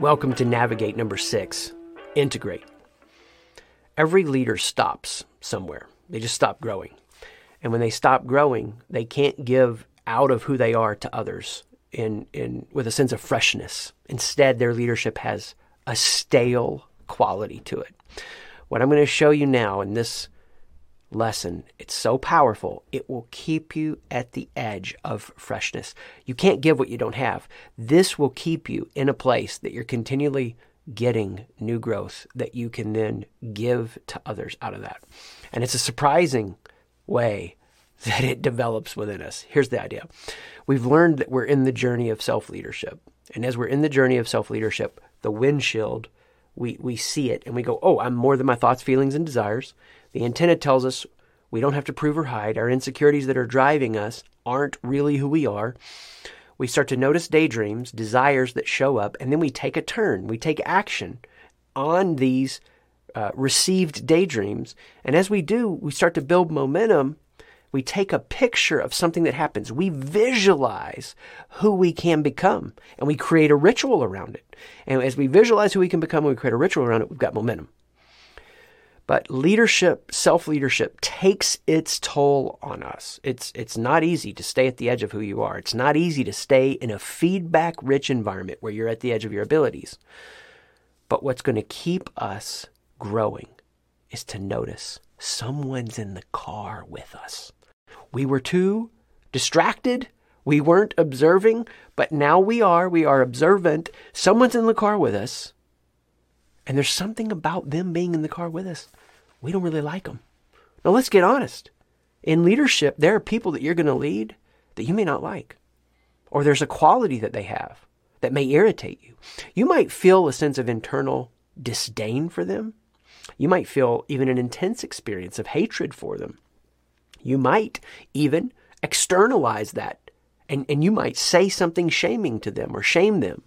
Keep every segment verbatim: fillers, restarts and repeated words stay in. Welcome to Navigate number six, integrate. Every leader stops somewhere. They just stop growing. And when they stop growing, they can't give out of who they are to others in, in with a sense of freshness. Instead, their leadership has a stale quality to it. What I'm going to show you now in this lesson, it's so powerful, it will keep you at the edge of freshness. You can't give what you don't have. This will keep you in a place that you're continually getting new growth that you can then give to others out of that. And it's a surprising way that it develops within us. Here's the idea. We've learned that we're in the journey of self-leadership. And as we're in the journey of self-leadership, the windshield, we, we see it and we go, oh, I'm more than my thoughts, feelings, and desires. The antenna tells us we don't have to prove or hide. Our insecurities that are driving us aren't really who we are. We start to notice daydreams, desires that show up, and then we take a turn. We take action on these uh, received daydreams. And as we do, we start to build momentum. We take a picture of something that happens. We visualize who we can become, and we create a ritual around it. And as we visualize who we can become, we create a ritual around it, we've got momentum. But leadership, self-leadership, takes its toll on us. It's it's not easy to stay at the edge of who you are. It's not easy to stay in a feedback-rich environment where you're at the edge of your abilities. But what's going to keep us growing is to notice someone's in the car with us. We were too distracted. We weren't observing, but now we are. We are observant. Someone's in the car with us. And there's something about them being in the car with us. We don't really like them. Now, let's get honest. In leadership, there are people that you're going to lead that you may not like. Or there's a quality that they have that may irritate you. You might feel a sense of internal disdain for them. You might feel even an intense experience of hatred for them. You might even externalize that. And, and you might say something shaming to them or shame them.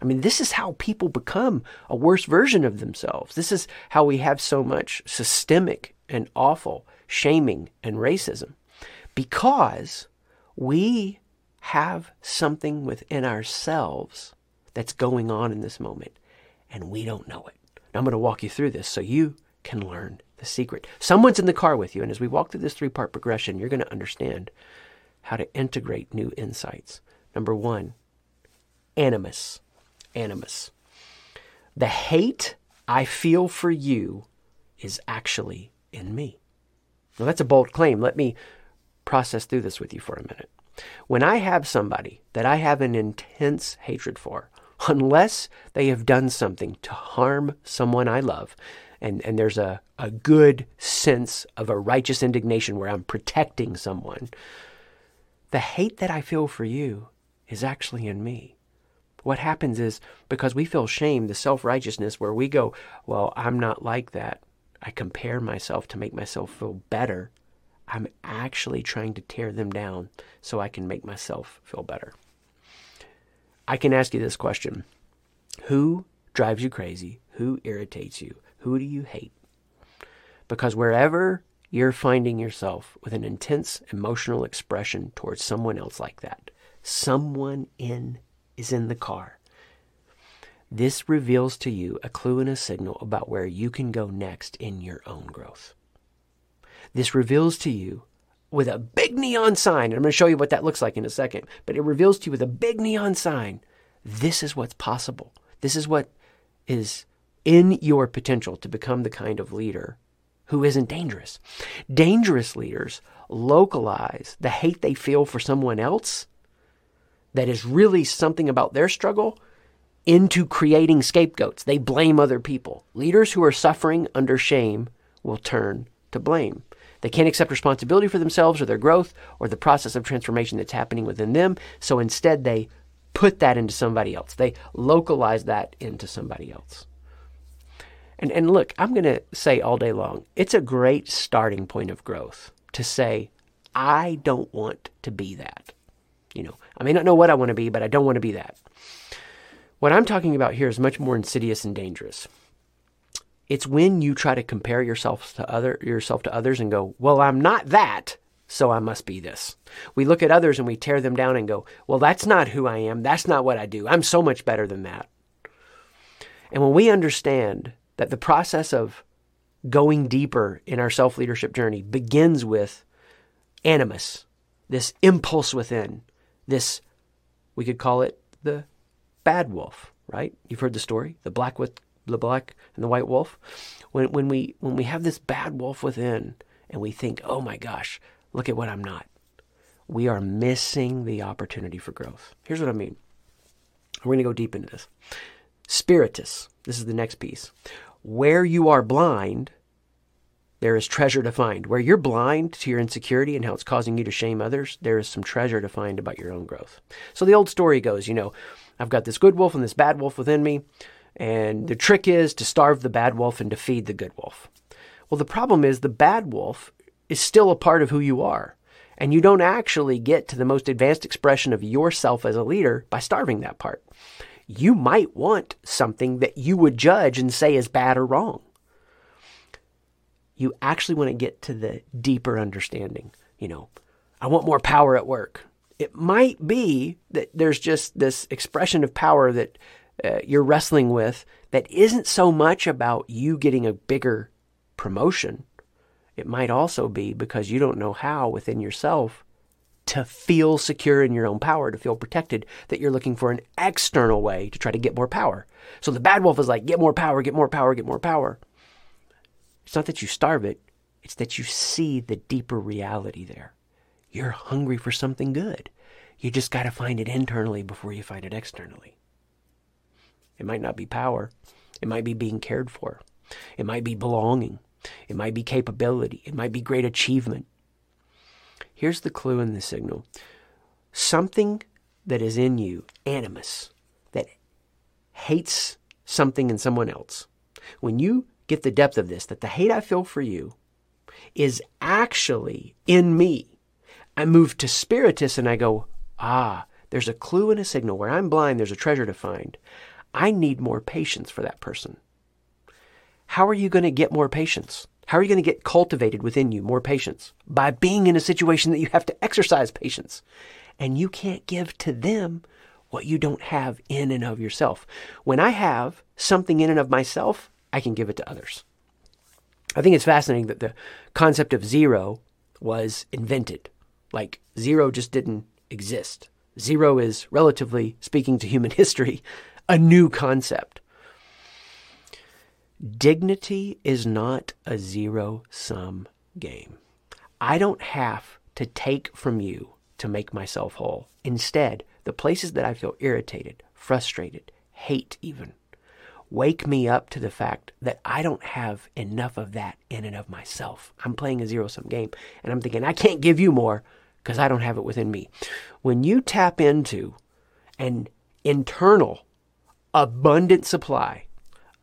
I mean, this is how people become a worse version of themselves. This is how we have so much systemic and awful shaming and racism, because we have something within ourselves that's going on in this moment, and we don't know it. Now, I'm going to walk you through this so you can learn the secret. Someone's in the car with you, and as we walk through this three-part progression, you're going to understand how to integrate new insights. Number one, animus. Animus. The hate I feel for you is actually in me. Now, that's a bold claim. Let me process through this with you for a minute. When I have somebody that I have an intense hatred for, unless they have done something to harm someone I love, and, and there's a, a good sense of a righteous indignation where I'm protecting someone, the hate that I feel for you is actually in me. What happens is, because we feel shame, the self-righteousness where we go, well, I'm not like that. I compare myself to make myself feel better. I'm actually trying to tear them down so I can make myself feel better. I can ask you this question. Who drives you crazy? Who irritates you? Who do you hate? Because wherever you're finding yourself with an intense emotional expression towards someone else like that, someone in is in the car. This reveals to you a clue and a signal about where you can go next in your own growth. This reveals to you with a big neon sign, and I'm going to show you what that looks like in a second, but it reveals to you with a big neon sign, this is what's possible. This is what is in your potential to become the kind of leader who isn't dangerous. Dangerous leaders localize the hate they feel for someone else that is really something about their struggle into creating scapegoats. They blame other people. Leaders who are suffering under shame will turn to blame. They can't accept responsibility for themselves or their growth or the process of transformation that's happening within them. So instead, they put that into somebody else. They localize that into somebody else. And, and look, I'm going to say all day long, it's a great starting point of growth to say, I don't want to be that. You know, I may not know what I want to be, but I don't want to be that. What I'm talking about here is much more insidious and dangerous. It's when you try to compare yourself to other yourself to others and go, well, I'm not that, so I must be this. We look at others and we tear them down and go, well, that's not who I am. That's not what I do. I'm so much better than that. And when we understand that the process of going deeper in our self-leadership journey begins with animus, this impulse within, this, we could call it the bad wolf, right? You've heard the story, the black with the black and the white wolf. When when we when we have this bad wolf within and we think, oh my gosh, look at what I'm not, we are missing the opportunity for growth. Here's what I mean. We're going to go deep into this. Spiritus. This is the next piece. Where you are blind, there is treasure to find. Where you're blind to your insecurity and how it's causing you to shame others, there is some treasure to find about your own growth. So the old story goes, you know, I've got this good wolf and this bad wolf within me, and the trick is to starve the bad wolf and to feed the good wolf. Well, the problem is the bad wolf is still a part of who you are, and you don't actually get to the most advanced expression of yourself as a leader by starving that part. You might want something that you would judge and say is bad or wrong. You actually want to get to the deeper understanding. You know, I want more power at work. It might be that there's just this expression of power that uh, you're wrestling with that isn't so much about you getting a bigger promotion. It might also be because you don't know how within yourself to feel secure in your own power, to feel protected, that you're looking for an external way to try to get more power. So the bad wolf is like, get more power, get more power, get more power. It's not that you starve it. It's that you see the deeper reality there. You're hungry for something good. You just got to find it internally before you find it externally. It might not be power. It might be being cared for. It might be belonging. It might be capability. It might be great achievement. Here's the clue in the signal. Something that is in you, animus, that hates something in someone else. When you get the depth of this, that the hate I feel for you is actually in me, I move to spiritus and I go, ah, there's a clue and a signal. Where I'm blind, there's a treasure to find. I need more patience for that person. How are you going to get more patience? How are you going to get cultivated within you more patience? By being in a situation that you have to exercise patience. And you can't give to them what you don't have in and of yourself. When I have something in and of myself, I can give it to others. I think it's fascinating that the concept of zero was invented. Like, zero just didn't exist. Zero is, relatively speaking to human history, a new concept. Dignity is not a zero-sum game. I don't have to take from you to make myself whole. Instead, the places that I feel irritated, frustrated, hate even, wake me up to the fact that I don't have enough of that in and of myself. I'm playing a zero-sum game, and I'm thinking, I can't give you more because I don't have it within me. When you tap into an internal, abundant supply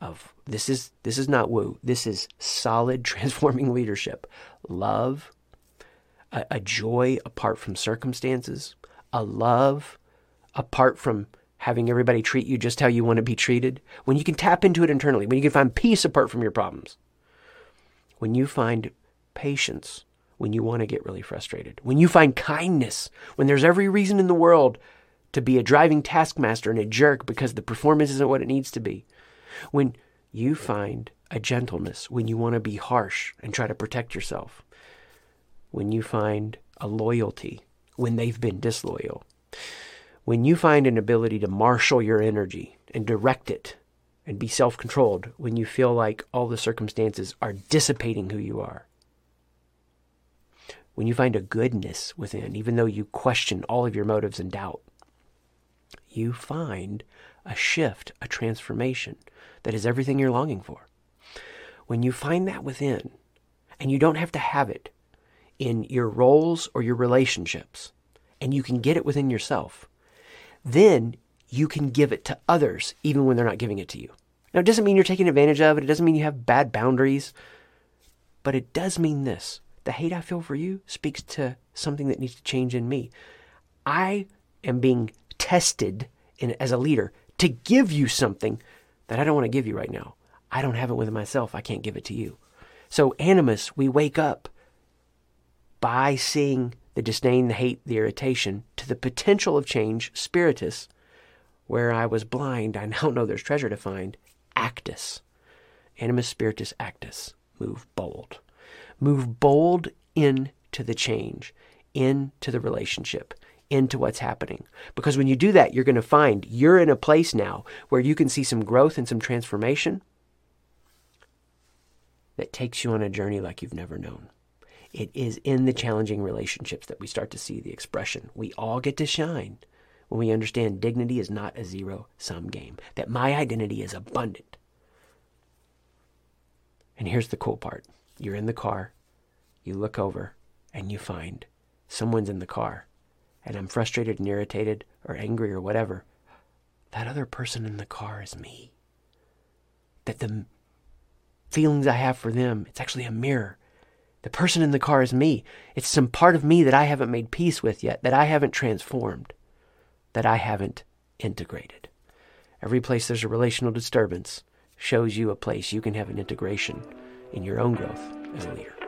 of This is this is not woo. This is solid, transforming leadership. Love, a, a joy apart from circumstances, a love apart from having everybody treat you just how you want to be treated. When you can tap into it internally, when you can find peace apart from your problems, when you find patience, when you want to get really frustrated, when you find kindness, when there's every reason in the world to be a driving taskmaster and a jerk because the performance isn't what it needs to be, when you find a gentleness when you want to be harsh and try to protect yourself, when you find a loyalty when they've been disloyal, when you find an ability to marshal your energy and direct it and be self-controlled when you feel like all the circumstances are dissipating who you are, when you find a goodness within, even though you question all of your motives and doubt, you find a shift, a transformation that is everything you're longing for. When you find that within, and you don't have to have it in your roles or your relationships, and you can get it within yourself, then you can give it to others even when they're not giving it to you. Now, it doesn't mean you're taking advantage of it. It doesn't mean you have bad boundaries. But it does mean this. The hate I feel for you speaks to something that needs to change in me. I am being tested in, as a leader to give you something that I don't want to give you right now. I don't have it within myself. I can't give it to you. So animus, we wake up by seeing the disdain, the hate, the irritation to the potential of change, spiritus, where I was blind. I now know there's treasure to find. actus. Animus spiritus actus. Move bold. Move bold into the change, into the relationship, into what's happening. Because when you do that, you're going to find you're in a place now where you can see some growth and some transformation that takes you on a journey like you've never known. It is in the challenging relationships that we start to see the expression. We all get to shine when we understand dignity is not a zero-sum game, that my identity is abundant. And here's the cool part. You're in the car, you look over, and you find someone's in the car, and I'm frustrated and irritated or angry or whatever. That other person in the car is me. That the feelings I have for them, it's actually a mirror. The person in the car is me. It's some part of me that I haven't made peace with yet, that I haven't transformed, that I haven't integrated. Every place there's a relational disturbance shows you a place you can have an integration in your own growth as a leader.